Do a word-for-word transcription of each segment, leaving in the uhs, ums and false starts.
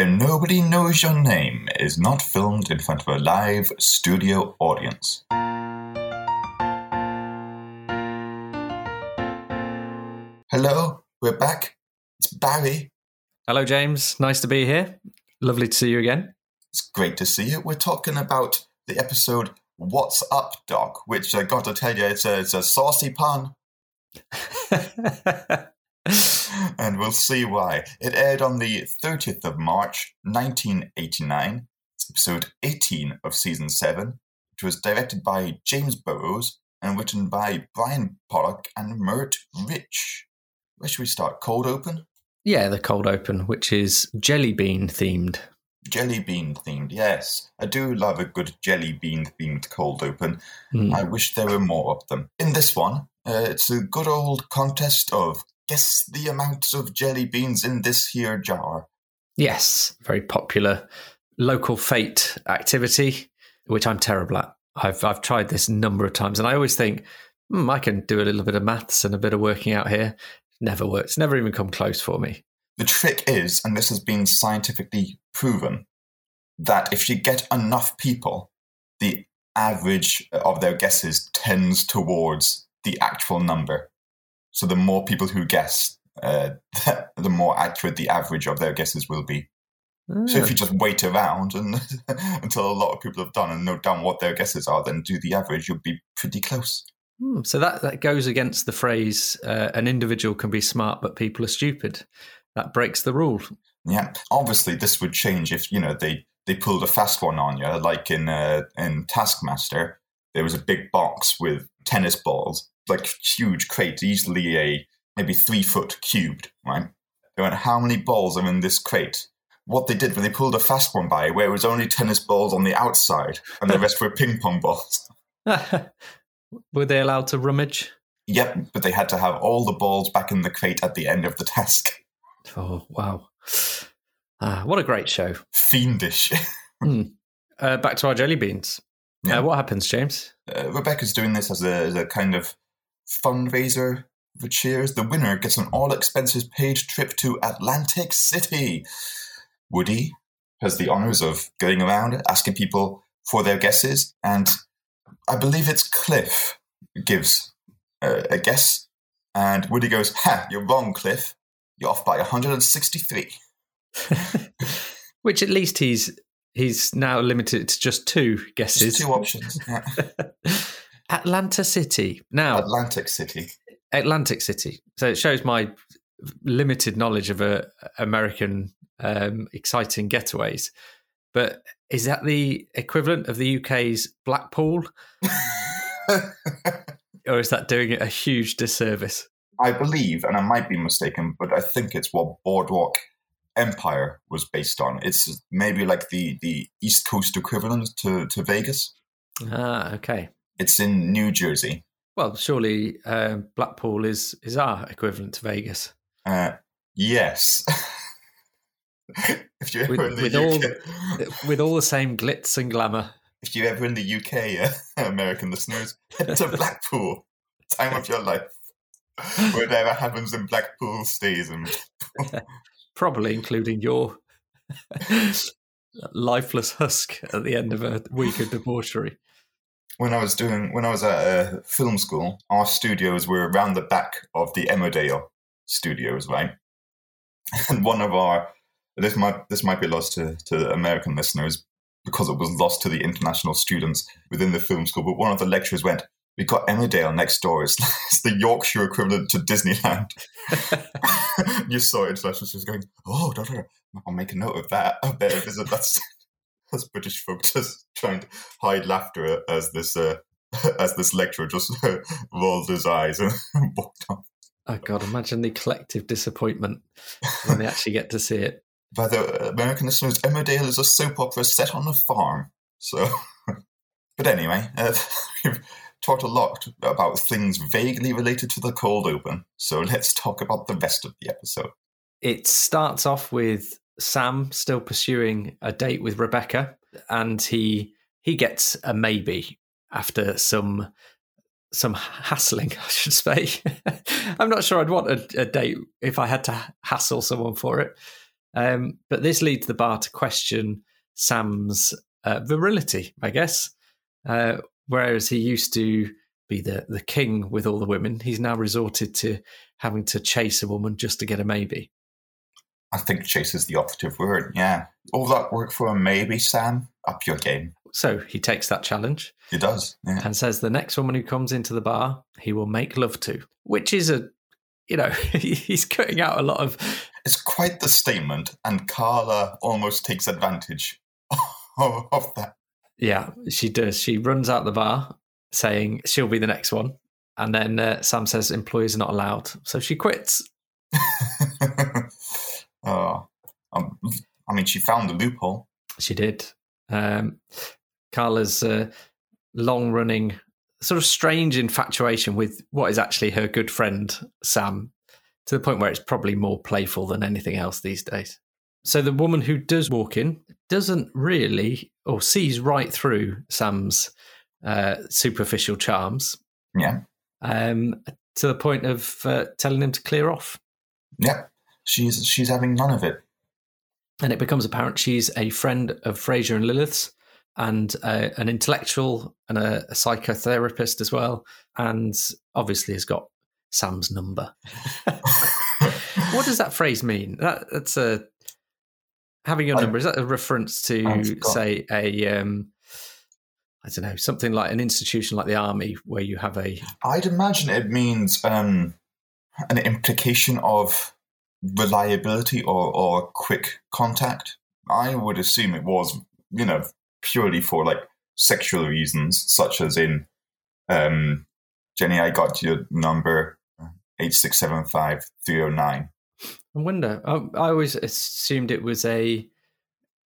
When Nobody Knows Your Name is not filmed in front of a live studio audience. Hello, we're back. It's Barry. Hello, James. Nice to be here. Lovely to see you again. It's great to see you. We're talking about the episode What's Up, Doc, which I got to tell you, it's a, it's a saucy pun. And we'll see why. It aired on the thirtieth of March, nineteen eighty-nine. It's episode eighteen of season seven, which was directed by James Burrows and written by Brian Pollock and Mert Rich. Where should we start? Cold open? Yeah, the cold open, which is jelly bean themed. Jelly bean themed, yes. I do love a good jelly bean themed cold open. Mm. I wish there were more of them. In this one, uh, it's a good old contest of guess the amount of jelly beans in this here jar. Yes, very popular local fate activity, which I'm terrible at. I've I've tried this a number of times, and I always think, hmm, I can do a little bit of maths and a bit of working out here. Never works, never even come close for me. The trick is, and this has been scientifically proven, that if you get enough people, the average of their guesses tends towards the actual number. So the more people who guess, uh, the more accurate the average of their guesses will be. Mm. So if you just wait around and until a lot of people have done and know down what their guesses are, then do the average, you'll be pretty close. Mm. So that, that goes against the phrase, uh, an individual can be smart, but people are stupid. That breaks the rule. Yeah. Obviously, this would change if, you know, they, they pulled a fast one on you, like in uh, in Taskmaster. There was a big box with tennis balls, like huge crate, easily a maybe three foot cubed, right? They went, how many balls are in this crate? What they did was they pulled a fast one by where it was only tennis balls on the outside and the rest were ping pong balls. Were they allowed to rummage? Yep, but they had to have all the balls back in the crate at the end of the task. Oh, wow. Ah, what a great show. Fiendish. mm. uh, back to our jelly beans. Yeah. Uh, what happens, James? Uh, Rebecca's doing this as a, as a kind of fundraiser for Cheers. The winner gets an all-expenses-paid trip to Atlantic City. Woody has the honours of going around asking people for their guesses, and I believe it's Cliff gives uh, a guess, and Woody goes, ha, you're wrong, Cliff. You're off by one hundred sixty-three. Which at least he's... He's now limited to just two guesses. Just two options. Yeah. Atlanta City. Now, Atlantic City. Atlantic City. So it shows my limited knowledge of uh, American um, exciting getaways. But is that the equivalent of the U K's Blackpool? Or is that doing it a huge disservice? I believe, and I might be mistaken, but I think it's what Boardwalk Empire was based on. It's maybe like the, the East Coast equivalent to, to Vegas. Ah, okay. It's in New Jersey. Well, surely uh, Blackpool is, is our equivalent to Vegas. Uh, yes. If you're ever with, in the with U K. All, with all the same glitz and glamour. If you're ever in the U K, uh, American listeners, head to Blackpool. Time of your life. Whatever happens in Blackpool stays in Blackpool. Probably including your lifeless husk at the end of a week of debauchery. When I was doing, when I was at uh, film school, our studios were around the back of the Emmerdale studios, right? And one of our, this might this might be lost to, to American listeners because it was lost to the international students within the film school. But one of the lecturers went, "We got Emmerdale next door. It's, it's the Yorkshire equivalent to Disneyland." You saw it, so I was just going, oh, daughter, I'll make a note of that. I'll better visit. That's, that's British folk just trying to hide laughter as this uh, as this lecturer just uh, rolled his eyes and walked off. Oh, God, imagine the collective disappointment when they actually get to see it. By the American listeners, Emmerdale is a soap opera set on a farm. So, But anyway... Uh, Talked a lot about things vaguely related to the cold open, so let's talk about the rest of the episode. It starts off with Sam still pursuing a date with Rebecca, and he he gets a maybe after some some hassling, I should say. I'm not sure I'd want a, a date if I had to hassle someone for it. Um, but this leads the bar to question Sam's uh, virility, I guess. Uh, whereas he used to be the, the king with all the women, he's now resorted to having to chase a woman just to get a maybe. I think chase is the operative word, yeah. All that work for a maybe, Sam? Up your game. So he takes that challenge. He does, yeah. And says the next woman who comes into the bar, he will make love to. Which is a, you know, he's cutting out a lot of... It's quite the statement, and Carla almost takes advantage of that. Yeah, she does. She runs out the bar saying she'll be the next one. And then uh, Sam says employees are not allowed. So she quits. oh, um, I mean, she found the loophole. She did. Um, Carla's uh, long-running, sort of strange infatuation with what is actually her good friend, Sam, to the point where it's probably more playful than anything else these days. So the woman who does walk in doesn't really, or sees right through Sam's Uh, superficial charms, yeah, um, to the point of uh, telling him to clear off. Yeah, she's she's having none of it, and it becomes apparent she's a friend of Fraser and Lilith's, and uh, an intellectual and a, a psychotherapist as well, and obviously has got Sam's number. What does that phrase mean? That, that's a having your I, number. Is that a reference to say a? Um, I don't know, something like an institution like the army where you have a... I'd imagine it means um, an implication of reliability or, or quick contact. I would assume it was, you know, purely for like sexual reasons, such as in, um, Jenny, I got your number eight six seven five three oh nine. I wonder. I, I always assumed it was a...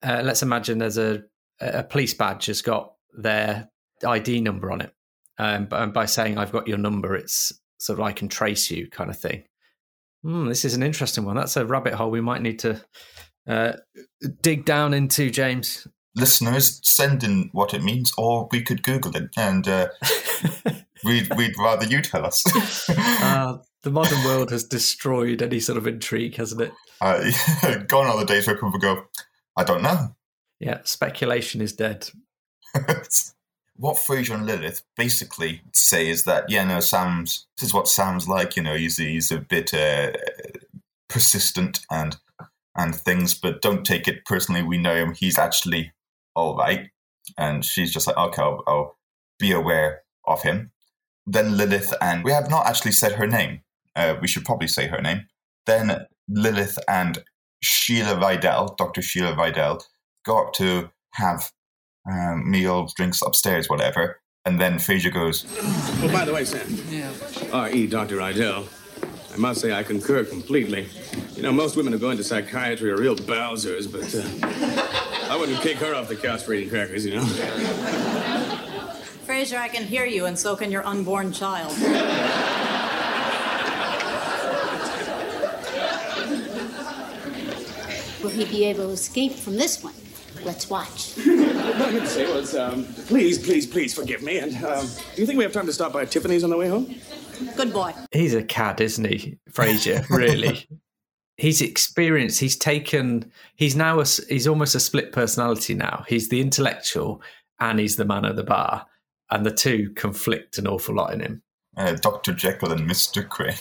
Uh, let's imagine there's a, a police badge has got their I D number on it, um, but by saying I've got your number, it's sort of I can trace you kind of thing. Mm, this is an interesting one. That's a rabbit hole we might need to uh, dig down into, James. Listeners, send in what it means, or we could Google it, and uh, we'd, we'd rather you tell us. uh, the modern world has destroyed any sort of intrigue, hasn't it? Uh, gone are the days where people go, I don't know. Yeah, speculation is dead. What Fraser and Lilith basically say is that, yeah, no, Sam's, this is what Sam's like, you know, he's, he's a bit uh, persistent and and things, but don't take it personally, we know him, he's actually all right. And she's just like, okay, I'll, I'll be aware of him. Then Lilith and, we have not actually said her name, uh, we should probably say her name. Then Lilith and Sheila Vidal, Doctor Sheila Vidal, go up to have Um, meal, drinks upstairs, whatever. And then Fraser goes... Oh, by the way, Sam. Yeah. R E Doctor Idell. I must say I concur completely. You know, most women who go into psychiatry are real bowsers, but uh, I wouldn't kick her off the couch for eating crackers, you know? Fraser, I can hear you, and so can your unborn child. Will he be able to escape from this one? Let's watch. What I meant to say was, um, please, please, please forgive me. And um, do you think we have time to stop by Tiffany's on the way home? Good boy. He's a cad, isn't he, Fraser? Really, he's experienced. He's taken. He's now. A, he's almost a split personality now. He's the intellectual and he's the man at the bar, and the two conflict an awful lot in him. Uh, Doctor Jekyll and Mister Cray.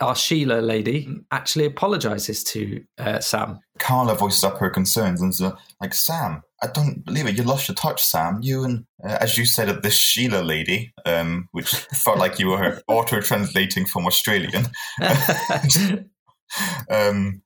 Our Sheila lady actually apologises to uh, Sam. Carla voices up her concerns and says, like, Sam, I don't believe it. You lost your touch, Sam. You and, uh, as you said, of this Sheila lady, um, which felt like you were auto-translating from Australian. um,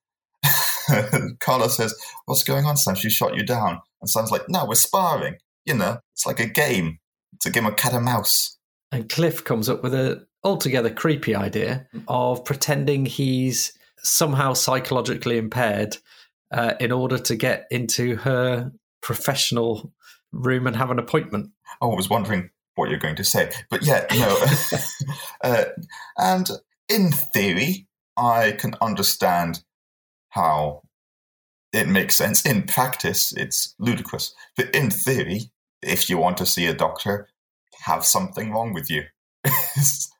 Carla says, what's going on, Sam? She shot you down. And Sam's like, no, we're sparring. You know, it's like a game. It's a game of cat and mouse. And Cliff comes up with a... altogether creepy idea of pretending he's somehow psychologically impaired uh, in order to get into her professional room and have an appointment. Oh, I was wondering what you're going to say. But yeah, no. uh, and in theory, I can understand how it makes sense. In practice, it's ludicrous. But in theory, if you want to see a doctor, have something wrong with you.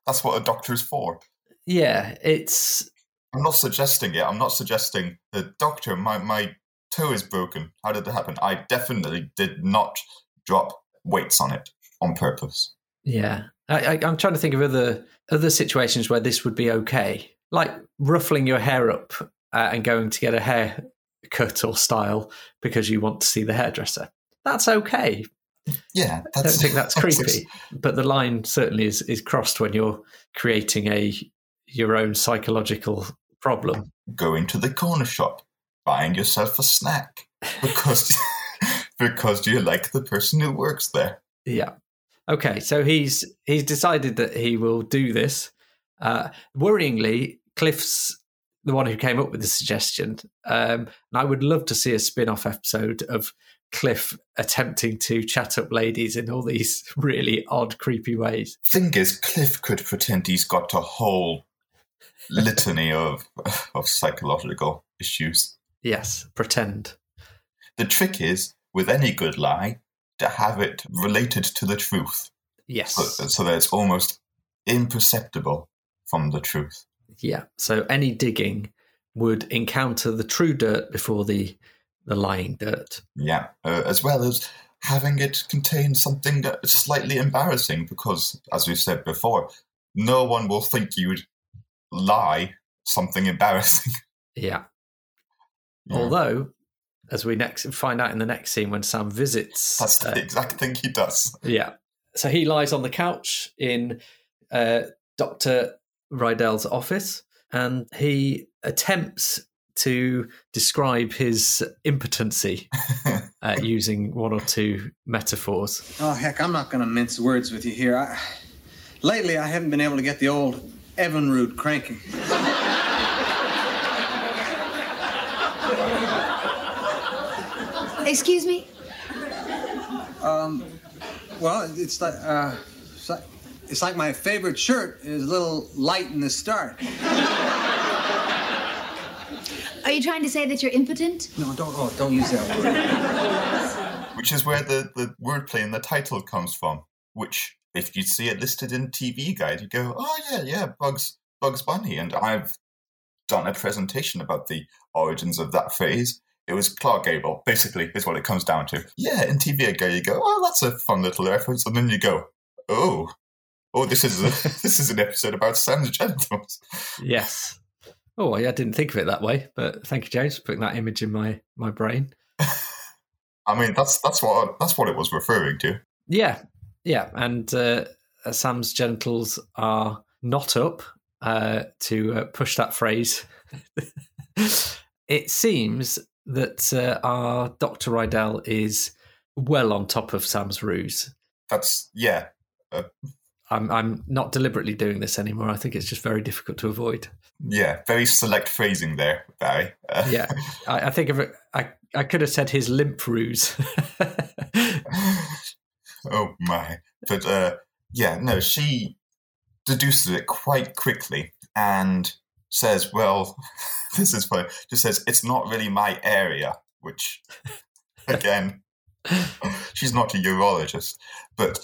That's what a doctor is for. Yeah, it's I'm not suggesting it. I'm not suggesting the doctor, my, my toe is broken. How did that happen? I definitely did not drop weights on it on purpose. Yeah. I, I, I'm trying to think of other other situations where this would be okay. Like ruffling your hair up uh, and going to get a hair cut or style because you want to see the hairdresser. That's okay. Yeah. That's, I don't think that's creepy. That's just... But the line certainly is, is crossed when you're creating a your own psychological problem. Going to the corner shop, buying yourself a snack because because you like the person who works there. Yeah. Okay, so he's he's decided that he will do this. Uh, worryingly, Cliff's the one who came up with the suggestion. Um, and I would love to see a spin-off episode of Cliff attempting to chat up ladies in all these really odd, creepy ways. Thing is, Cliff could pretend he's got a whole litany of of psychological issues. Yes, pretend. The trick is, with any good lie, to have it related to the truth. Yes. So, so that it's almost imperceptible from the truth. Yeah. So any digging would encounter the true dirt before the, the lying dirt. Yeah. Uh, as well as having it contain something that is slightly embarrassing because, as we said before, no one will think you'd lie something embarrassing. Yeah. yeah. Although... as we next find out in the next scene when Sam visits. That's the uh, exact thing he does. Yeah. So he lies on the couch in uh, Doctor Rydell's office and he attempts to describe his impotency uh, using one or two metaphors. Oh, heck, I'm not going to mince words with you here. I, lately, I haven't been able to get the old Evinrude cranking. Excuse me? Um, well, it's like, uh, it's like, it's like my favorite shirt is a little light in the start. Are you trying to say that you're impotent? No, don't, oh, don't use that word. Which is where the, the wordplay in the title comes from, which, if you see it listed in T V Guide, you go, oh, yeah, yeah, Bugs, Bugs Bunny. And I've done a presentation about the origins of that phrase. It was Clark Gable, basically, is what it comes down to. Yeah, in T V again, you go, oh, that's a fun little reference. And then you go, oh, oh, this is a, this is an episode about Sam's genitals. Yes. Oh, I didn't think of it that way, but thank you, James, for putting that image in my, my brain. I mean, that's that's what that's what it was referring to. Yeah, yeah, and uh, Sam's genitals are not up uh, to uh, push that phrase. It seems... that uh, our Doctor Rydell is well on top of Sam's ruse. That's, yeah. Uh, I'm I'm not deliberately doing this anymore. I think it's just very difficult to avoid. Yeah, very select phrasing there, Barry. Uh, yeah, I, I think of it, I, I could have said his limp ruse. Oh, my. But, uh, yeah, no, she deduces it quite quickly and... says, well, this is funny, just says, it's not really my area, which, again, she's not a urologist. But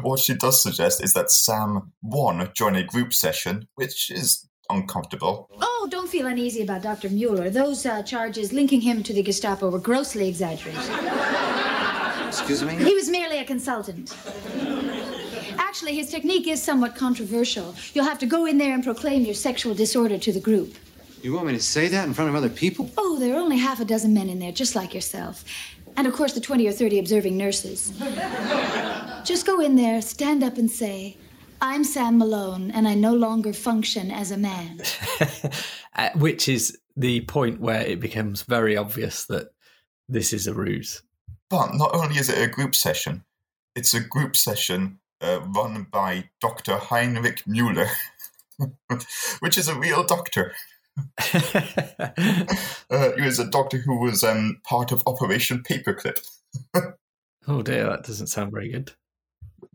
what she does suggest is that Sam, one, join a group session, which is uncomfortable. Oh, don't feel uneasy about Doctor Mueller. Those uh, charges linking him to the Gestapo were grossly exaggerated. Excuse me? He was merely a consultant. Actually, his technique is somewhat controversial. You'll have to go in there and proclaim your sexual disorder to the group. You want me to say that in front of other people? Oh, there are only half a dozen men in there, just like yourself. And, of course, the twenty or thirty observing nurses. Just go in there, stand up and say, I'm Sam Malone, and I no longer function as a man. uh, which is the point where it becomes very obvious that this is a ruse. But not only is it a group session, it's a group session... Uh, run by Doctor Heinrich Müller, which is a real doctor. uh, he was a doctor who was um, part of Operation Paperclip. Oh dear, that doesn't sound very good.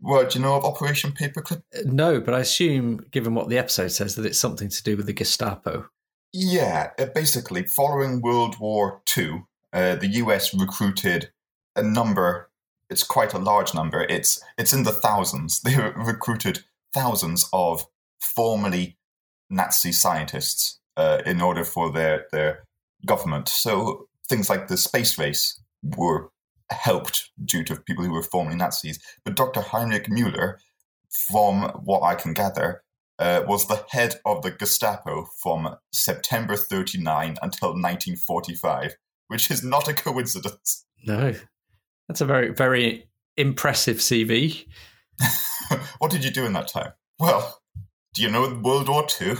Well, do you know of Operation Paperclip? Uh, no, but I assume, given what the episode says, that it's something to do with the Gestapo. Yeah, uh, basically, following World War Two, uh, the U S recruited a number... It's quite a large number. It's it's in the thousands. They recruited thousands of formerly Nazi scientists uh, in order for their, their government. So things like the space race were helped due to people who were formerly Nazis. But Doctor Heinrich Müller, from what I can gather, uh, was the head of the Gestapo from September thirty-nine until nineteen forty-five, which is not a coincidence. No, that's a very, very impressive C V. What did you do in that time? Well, do you know World War Two?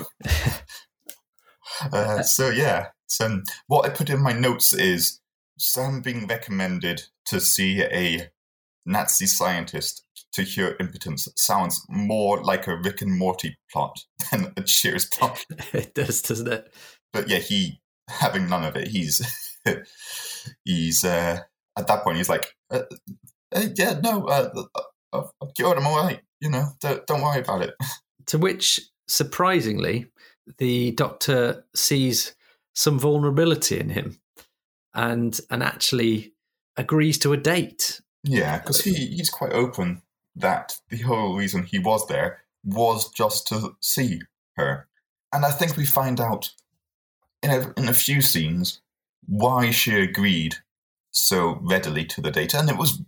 uh, so, yeah. So what I put in my notes is Sam being recommended to see a Nazi scientist to cure impotence sounds more like a Rick and Morty plot than a Cheers plot. It does, doesn't it? But yeah, he, having none of it, he's, he's uh, at that point, he's like, uh, uh, yeah, no, uh, I've, I've cured, I'm all right. You know, don't, don't worry about it. To which, surprisingly, the doctor sees some vulnerability in him and and actually agrees to a date. Yeah, because he, he's quite open that the whole reason he was there was just to see her. And I think we find out in a, in a few scenes why she agreed so readily to the date. And it was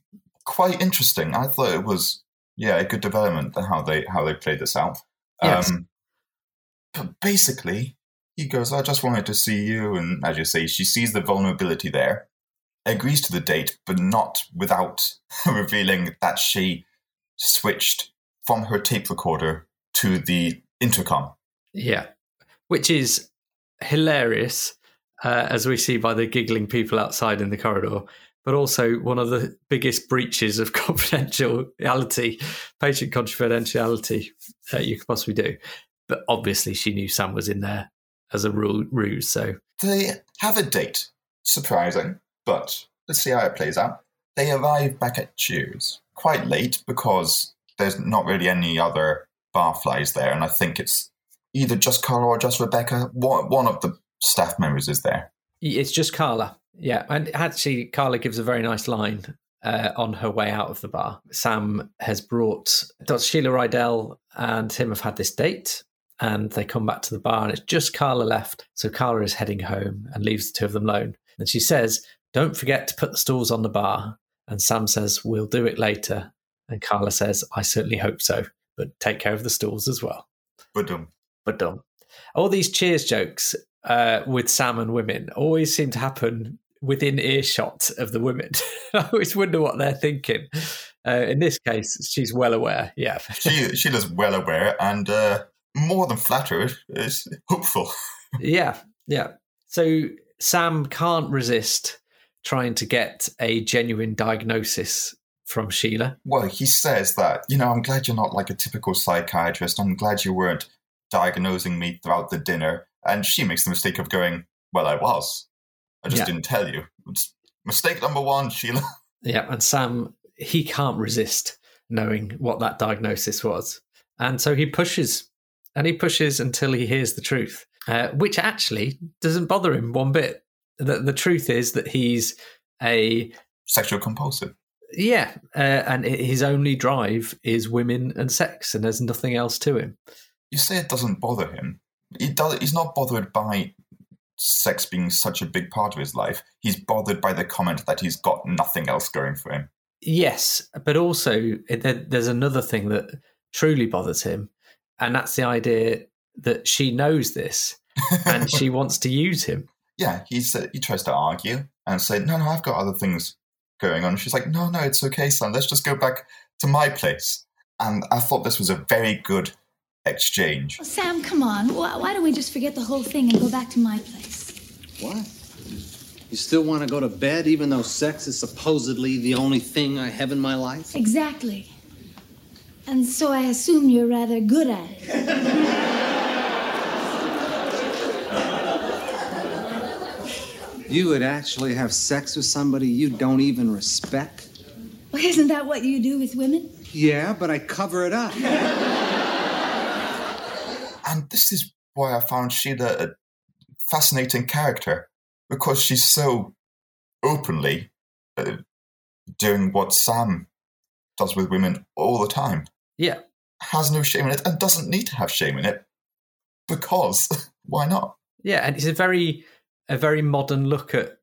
quite interesting. I thought it was, yeah, a good development, how they how they played this out. Yes. Um, but basically, he goes, I just wanted to see you. And as you say, she sees the vulnerability there, agrees to the date, but not without revealing that she switched from her tape recorder to the intercom. Yeah, which is hilarious, uh, as we see by the giggling people outside in the corridor, but also one of the biggest breaches of confidentiality, patient confidentiality uh, you could possibly do. But obviously she knew Sam was in there as a ruse, so... They have a date, surprising, but let's see how it plays out. They arrive back at Cheers quite late because there's not really any other barflies there, and I think it's either just Carla or just Rebecca. One, one of the staff members is there. It's just Carla, yeah. And actually, Carla gives a very nice line uh, on her way out of the bar. Sam has brought... Doctor Sheila Rydell and him have had this date, and they come back to the bar, and it's just Carla left. So Carla is heading home and leaves the two of them alone. And she says, don't forget to put the stools on the bar. And Sam says, we'll do it later. And Carla says, I certainly hope so, but take care of the stools as well. Ba-dum. Ba-dum. All these Cheers jokes uh, with Sam and women always seem to happen within earshot of the women. I always wonder what they're thinking. Uh, in this case, she's well aware. Yeah, she she is well aware, and... Uh... more than flattered, it's hopeful. yeah, yeah. So Sam can't resist trying to get a genuine diagnosis from Sheila. Well, he says that, you know, I'm glad you're not like a typical psychiatrist. I'm glad you weren't diagnosing me throughout the dinner. And she makes the mistake of going, well, I was. I just yeah. didn't tell you. It's mistake number one, Sheila. Yeah, and Sam, he can't resist knowing what that diagnosis was. And so he pushes And he pushes until he hears the truth, uh, which actually doesn't bother him one bit. The, the truth is that he's a... sexual compulsive. Yeah, uh, and his only drive is women and sex, and there's nothing else to him. You say it doesn't bother him. He does, he's not bothered by sex being such a big part of his life. He's bothered by the comment that he's got nothing else going for him. Yes, but also there's another thing that truly bothers him. And that's the idea that she knows this and she wants to use him. Yeah, he's, uh, he tries to argue and say, no, no, I've got other things going on. She's like, no, no, it's okay, son. Let's just go back to my place. And I thought this was a very good exchange. Well, Sam, come on. Why, why don't we just forget the whole thing and go back to my place? What? You still want to go to bed even though sex is supposedly the only thing I have in my life? Exactly. And so I assume you're rather good at it. You would actually have sex with somebody you don't even respect? Well, isn't that what you do with women? Yeah, but I cover it up. And this is why I found Sheila a fascinating character, because she's so openly uh, doing what Sam does with women all the time. Yeah. Has no shame in it and doesn't need to have shame in it because why not? Yeah, and it's a very a very modern look at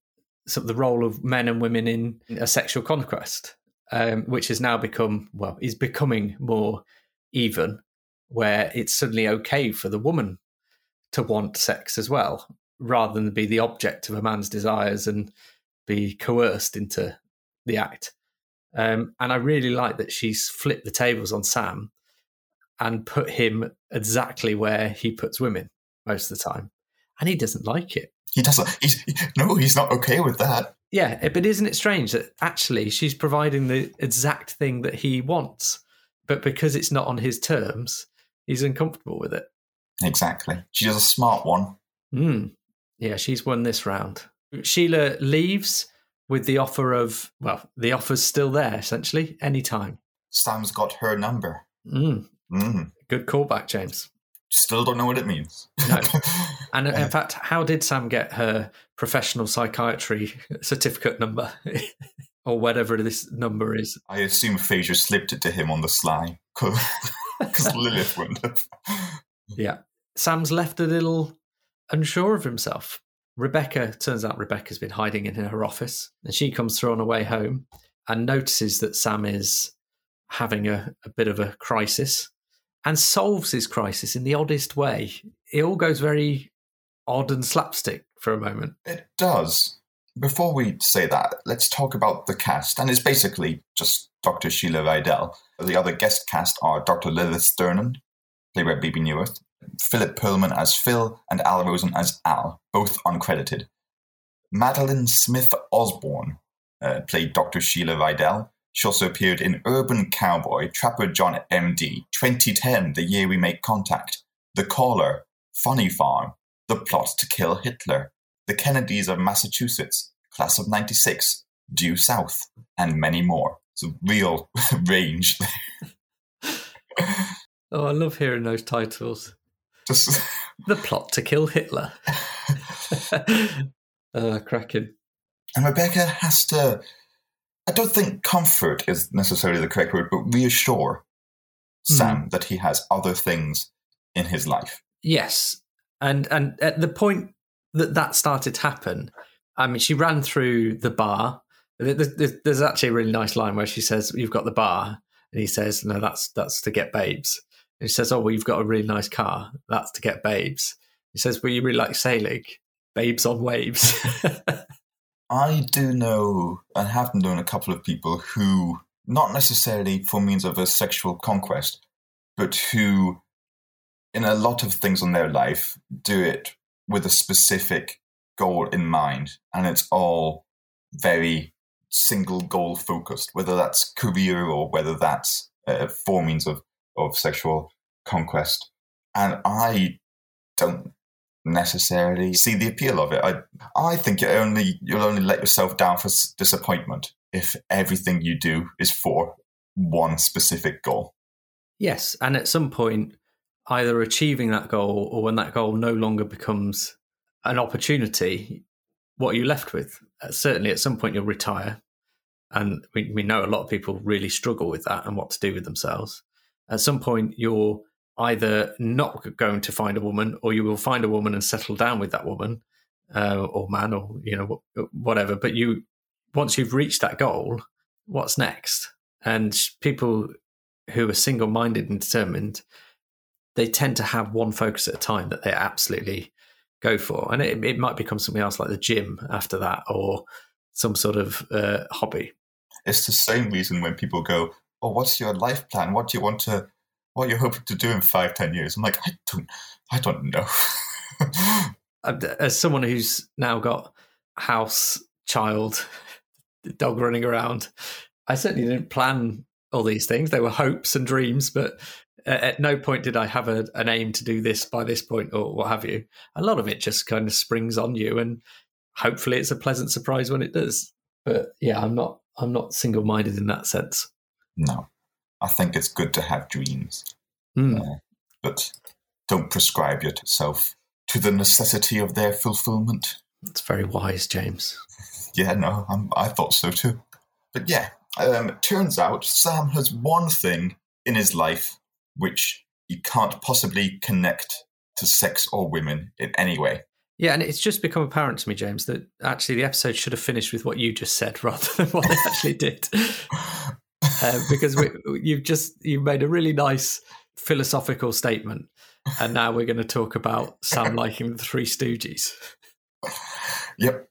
sort of the role of men and women in a sexual conquest, um, which has now become, well, is becoming more even, where it's suddenly okay for the woman to want sex as well, rather than be the object of a man's desires and be coerced into the act. Um, and I really like that she's flipped the tables on Sam and put him exactly where he puts women most of the time. And he doesn't like it. He doesn't. He's, no, he's not okay with that. Yeah, but isn't it strange that actually she's providing the exact thing that he wants, but because it's not on his terms, he's uncomfortable with it. Exactly. She does a smart one. Mm. Yeah, she's won this round. Sheila leaves with the offer of, well, the offer's still there, essentially, anytime. Sam's got her number. Mm. Mm. Good callback, James. Still don't know what it means. No. And in fact, how did Sam get her professional psychiatry certificate number? Or whatever this number is. I assume Frasier slipped it to him on the sly, because Lilith wouldn't have. Yeah. Sam's left a little unsure of himself. Rebecca, turns out Rebecca's been hiding in her office, and she comes through on her way home and notices that Sam is having a, a bit of a crisis and solves his crisis in the oddest way. It all goes very odd and slapstick for a moment. It does. Before we say that, let's talk about the cast. And it's basically just Doctor Sheila Rydell. The other guest cast are Doctor Lilith Sternand, played by B B. Newhart, Philip Perlman as Phil, and Al Rosen as Al, both uncredited. Madeline Smith Osborne uh, played Doctor Sheila Rydell. She also appeared in Urban Cowboy, Trapper John M D, twenty ten, The Year We Make Contact, The Caller, Funny Farm, The Plot to Kill Hitler, The Kennedys of Massachusetts, Class of ninety-six, Due South, and many more. It's a real range there. Oh, I love hearing those titles. Just... The Plot to Kill Hitler. uh, cracking. And Rebecca has to, I don't think comfort is necessarily the correct word, but reassure mm. Sam that he has other things in his life. Yes. And and at the point that that started to happen, I mean, she ran through the bar. There's actually a really nice line where she says, "You've got the bar." And he says, "No, that's that's to get babes." He says, "Oh, well, you've got a really nice car. That's to get babes." He says, "Well, you really like sailing. Babes on waves." I do know, and have known a couple of people who, not necessarily for means of a sexual conquest, but who, in a lot of things in their life, do it with a specific goal in mind. And it's all very single goal focused, whether that's career or whether that's uh, for means of of sexual conquest. And I don't necessarily see the appeal of it. I I think it only you'll only let yourself down for disappointment if everything you do is for one specific goal. Yes, and at some point, either achieving that goal or when that goal no longer becomes an opportunity, what are you left with? Certainly at some point you'll retire. And we, we know a lot of people really struggle with that and what to do with themselves. At some point, you're either not going to find a woman, or you will find a woman and settle down with that woman, uh, or man, or you know whatever. But you, once you've reached that goal, what's next? And people who are single-minded and determined, they tend to have one focus at a time that they absolutely go for, and it, it might become something else, like the gym after that, or some sort of uh, hobby. It's the same reason when people go, "Oh, what's your life plan? What do you want to, what you're hoping to do in five, ten years?" I'm like, I don't, I don't know. As someone who's now got house, child, dog running around, I certainly didn't plan all these things. They were hopes and dreams, but at no point did I have a, an aim to do this by this point or what have you. A lot of it just kind of springs on you, and hopefully it's a pleasant surprise when it does. But yeah, I'm not, I'm not single-minded in that sense. No, I think it's good to have dreams, mm. uh, but don't prescribe yourself to the necessity of their fulfillment. That's very wise, James. Yeah, no, I'm, I thought so too. But yeah, um, turns out Sam has one thing in his life which you can't possibly connect to sex or women in any way. Yeah, and it's just become apparent to me, James, that actually the episode should have finished with what you just said rather than what they actually did. Uh, because we, you've just you've made a really nice philosophical statement, and now we're going to talk about Sam liking the Three Stooges. Yep,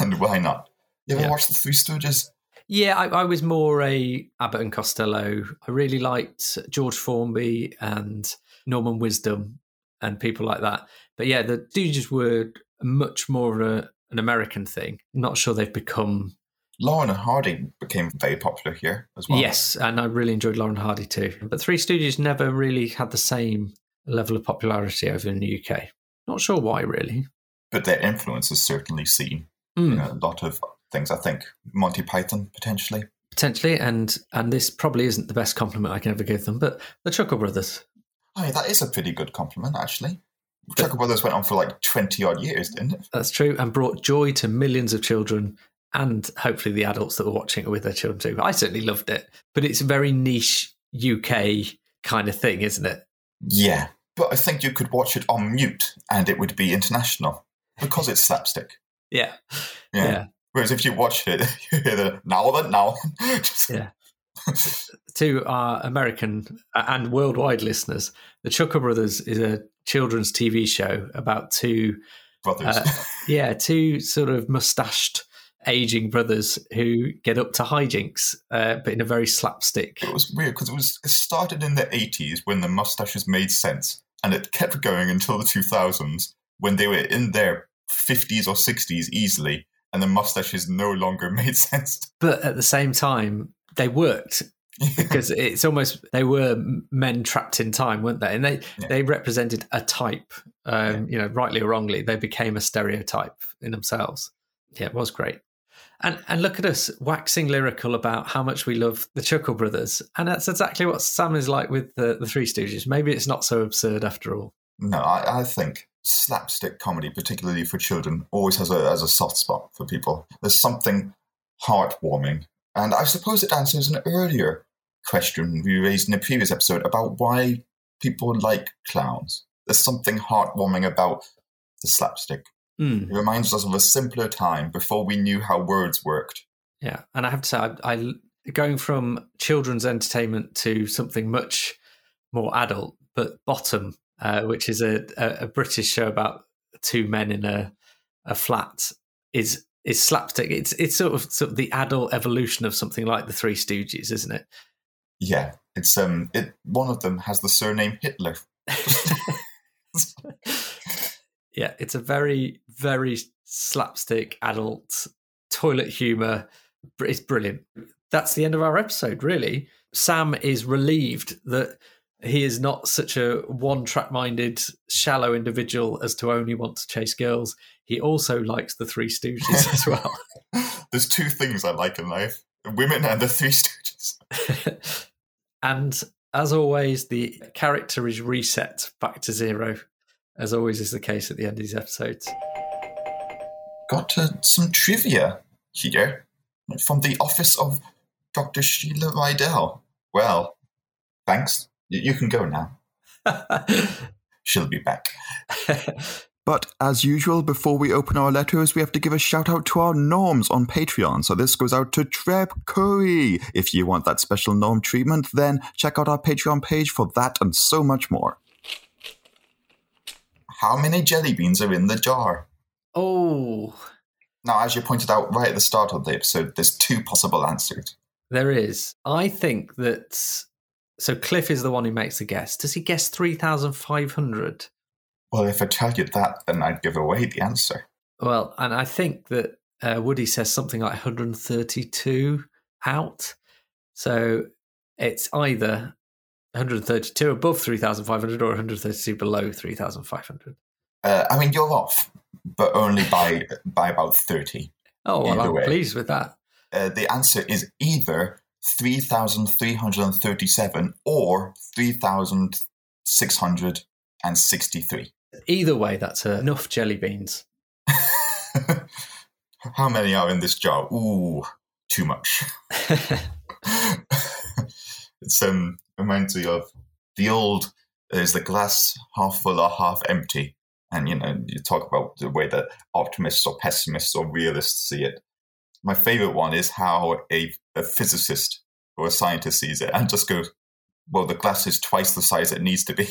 and why not? You ever yep. watched the Three Stooges? Yeah, I, I was more a Abbott and Costello. I really liked George Formby and Norman Wisdom and people like that. But yeah, the Stooges were much more of a, an American thing. I'm not sure they've become... Laurel and Hardy became very popular here as well. Yes, and I really enjoyed Laurel and Hardy too. But Three Stooges never really had the same level of popularity over in the U K. Not sure why, really. But their influence is certainly seen mm. in a lot of things, I think. Monty Python, potentially. Potentially, and and this probably isn't the best compliment I can ever give them, but the Chuckle Brothers. Oh, that is a pretty good compliment, actually. But Chuckle Brothers went on for like twenty-odd years, didn't it? That's true, and brought joy to millions of children and hopefully the adults that were watching it with their children too. I certainly loved it, but it's a very niche U K kind of thing, isn't it? Yeah, but I think you could watch it on mute and it would be international because it's slapstick. yeah. yeah. Yeah. Whereas if you watch it, you hear the now then, now. Just... Yeah. To our American and worldwide listeners, the Chuckle Brothers is a children's T V show about two brothers. Uh, yeah, two sort of mustached, aging brothers who get up to hijinks, uh, but in a very slapstick. It was weird because it was it started in the eighties when the mustaches made sense, and it kept going until the two thousands when they were in their fifties or sixties easily, and the mustaches no longer made sense. But at the same time, they worked. Because it's almost, they were men trapped in time, weren't they? And they, yeah. they represented a type, um, yeah. you know, rightly or wrongly. They became a stereotype in themselves. Yeah, it was great. And and look at us waxing lyrical about how much we love the Chuckle Brothers. And that's exactly what Sam is like with the, the Three Stooges. Maybe it's not so absurd after all. No, I, I think slapstick comedy, particularly for children, always has a, has a soft spot for people. There's something heartwarming. And I suppose it answers an earlier question we raised in a previous episode about why people like clowns. There's something heartwarming about the slapstick. Mm. It reminds us of a simpler time before we knew how words worked. Yeah, and I have to say, I, I going from children's entertainment to something much more adult, but Bottom, uh, which is a, a, a British show about two men in a, a flat, is... It's slapstick. It's it's sort of sort of the adult evolution of something like the Three Stooges, isn't it? Yeah, it's um, it one of them has the surname Hitler. Yeah, it's a very very slapstick adult toilet humour. It's brilliant. That's the end of our episode, really. Sam is relieved that he is not such a one-track-minded, shallow individual as to only want to chase girls. He also likes the Three Stooges as well. There's two things I like in life, women and the Three Stooges. And as always, the character is reset back to zero, as always is the case at the end of these episodes. Got uh, some trivia here from the office of Doctor Sheila Rydell. Well, thanks. You can go now. She'll be back. But as usual, before we open our letters, we have to give a shout out to our norms on Patreon. So this goes out to Treb Curry. If you want that special norm treatment, then check out our Patreon page for that and so much more. How many jelly beans are in the jar? Oh. Now, as you pointed out right at the start of the episode, there's two possible answers. There is. I think that... So Cliff is the one who makes the guess. Does he guess three thousand five hundred? Well, if I tell you that, then I'd give away the answer. Well, and I think that uh, Woody says something like one hundred thirty-two out. So it's either one hundred thirty-two above three thousand five hundred or one hundred thirty-two below three thousand five hundred. Uh, I mean, you're off, but only by by about thirty. Oh, well, I'm way. pleased with that. Uh, the answer is either... three thousand three hundred thirty-seven or three thousand six hundred sixty-three. Either way, that's enough jelly beans. How many are in this jar? Ooh, too much. It's um reminds me of the old, there's the glass half full or half empty. And, you know, you talk about the way that optimists or pessimists or realists see it. My favorite one is how a, a physicist or a scientist sees it and just goes, well, the glass is twice the size it needs to be.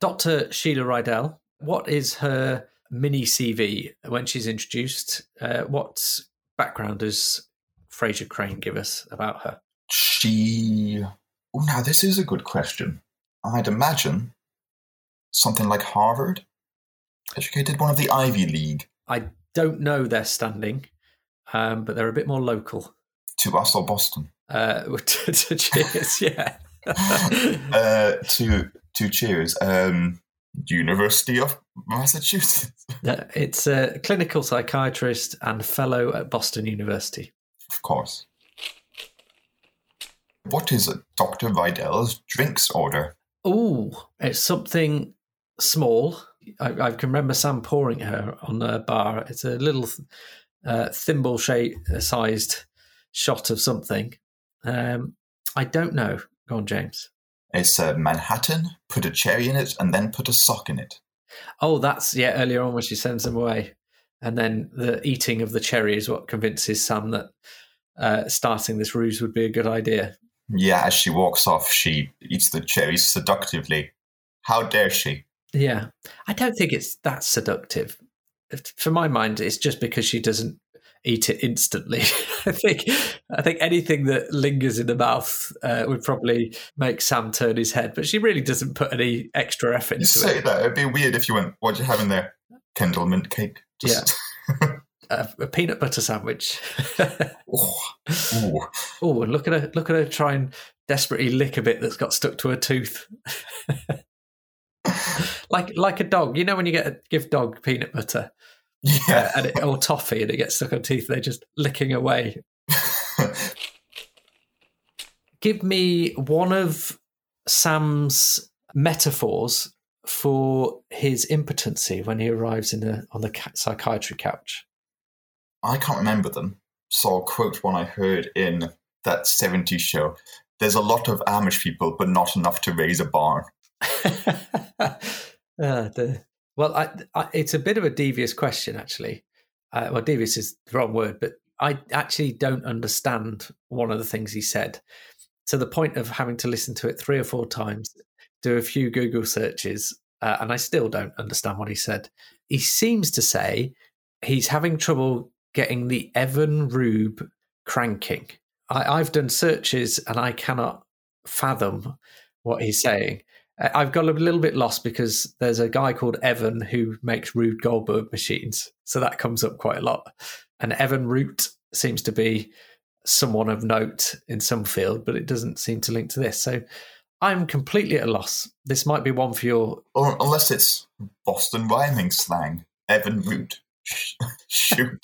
Doctor Sheila Rydell, what is her mini C V when she's introduced? Uh, what background does Fraser Crane give us about her? She... Oh, now this is a good question. I'd imagine something like Harvard. Educated, one of the Ivy League. I don't know their standing, um, but they're a bit more local. To us or Boston? Uh, to, to Cheers, yeah. uh, to to Cheers. Um, University of Massachusetts. It's a clinical psychiatrist and fellow at Boston University. Of course. What is Doctor Rydell's drinks order? Oh, it's something small. I, I can remember Sam pouring her on a bar. It's a little uh, thimble-sized shot of something. Um, I don't know. Go on, James. It's a Manhattan, put a cherry in it, and then put a sock in it. Oh, that's, yeah, earlier on when she sends them away. And then the eating of the cherry is what convinces Sam that uh, starting this ruse would be a good idea. Yeah, as she walks off, she eats the cherries seductively. How dare she? Yeah, I don't think it's that seductive. For my mind, it's just because she doesn't eat it instantly. I think I think anything that lingers in the mouth uh, would probably make Sam turn his head, but she really doesn't put any extra effort into it. You say that. It'd be weird if you went, what do you have in there? Kendall mint cake. Just... Yeah. a, a peanut butter sandwich. Oh, oh, and look at her, look at her try and desperately lick a bit that's got stuck to her tooth. Like like a dog, you know, when you get a, give dog peanut butter, yeah, uh, and it, or toffee, and it gets stuck on teeth. They're just licking away. Give me one of Sam's metaphors for his impotency when he arrives in the on the psychiatry couch. I can't remember them, so I'll quote one I heard in That seventies Show. There's a lot of Amish people, but not enough to raise a barn. uh, the, well, I, I, it's a bit of a devious question, actually. Uh, well, devious is the wrong word, but I actually don't understand one of the things he said, to the point of having to listen to it three or four times, do a few Google searches, uh, and I still don't understand what he said. He seems to say he's having trouble getting the Evan Rube cranking. I, I've done searches, and I cannot fathom what he's saying. I've got a little bit lost because there's a guy called Evan who makes Rube Goldberg machines. So that comes up quite a lot. And Evan Root seems to be someone of note in some field, but it doesn't seem to link to this. So I'm completely at a loss. This might be one for your... Or unless it's Boston rhyming slang. Evan Root. Shoot.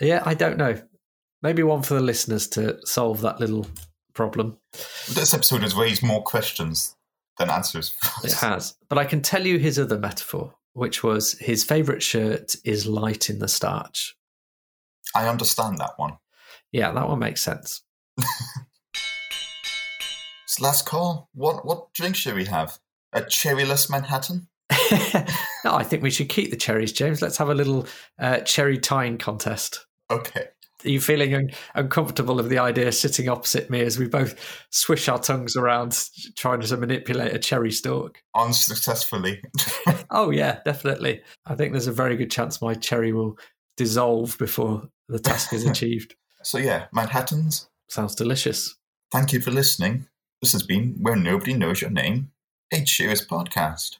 Yeah, I don't know. Maybe one for the listeners to solve that little... problem. This episode has raised more questions than answers. It has. But I can tell you his other metaphor, which was his favourite shirt is light in the starch. I understand that one. Yeah, that one makes sense. It's last call. What what drink should we have? A cherryless Manhattan? No, I think we should keep the cherries, James. Let's have a little uh, cherry tying contest. Okay. Are you feeling un- uncomfortable of the idea sitting opposite me as we both swish our tongues around trying to manipulate a cherry stalk? Unsuccessfully. Oh, yeah, definitely. I think there's a very good chance my cherry will dissolve before the task is achieved. So, yeah, Manhattans. Sounds delicious. Thank you for listening. This has been Where Nobody Knows Your Name, a Cheers podcast.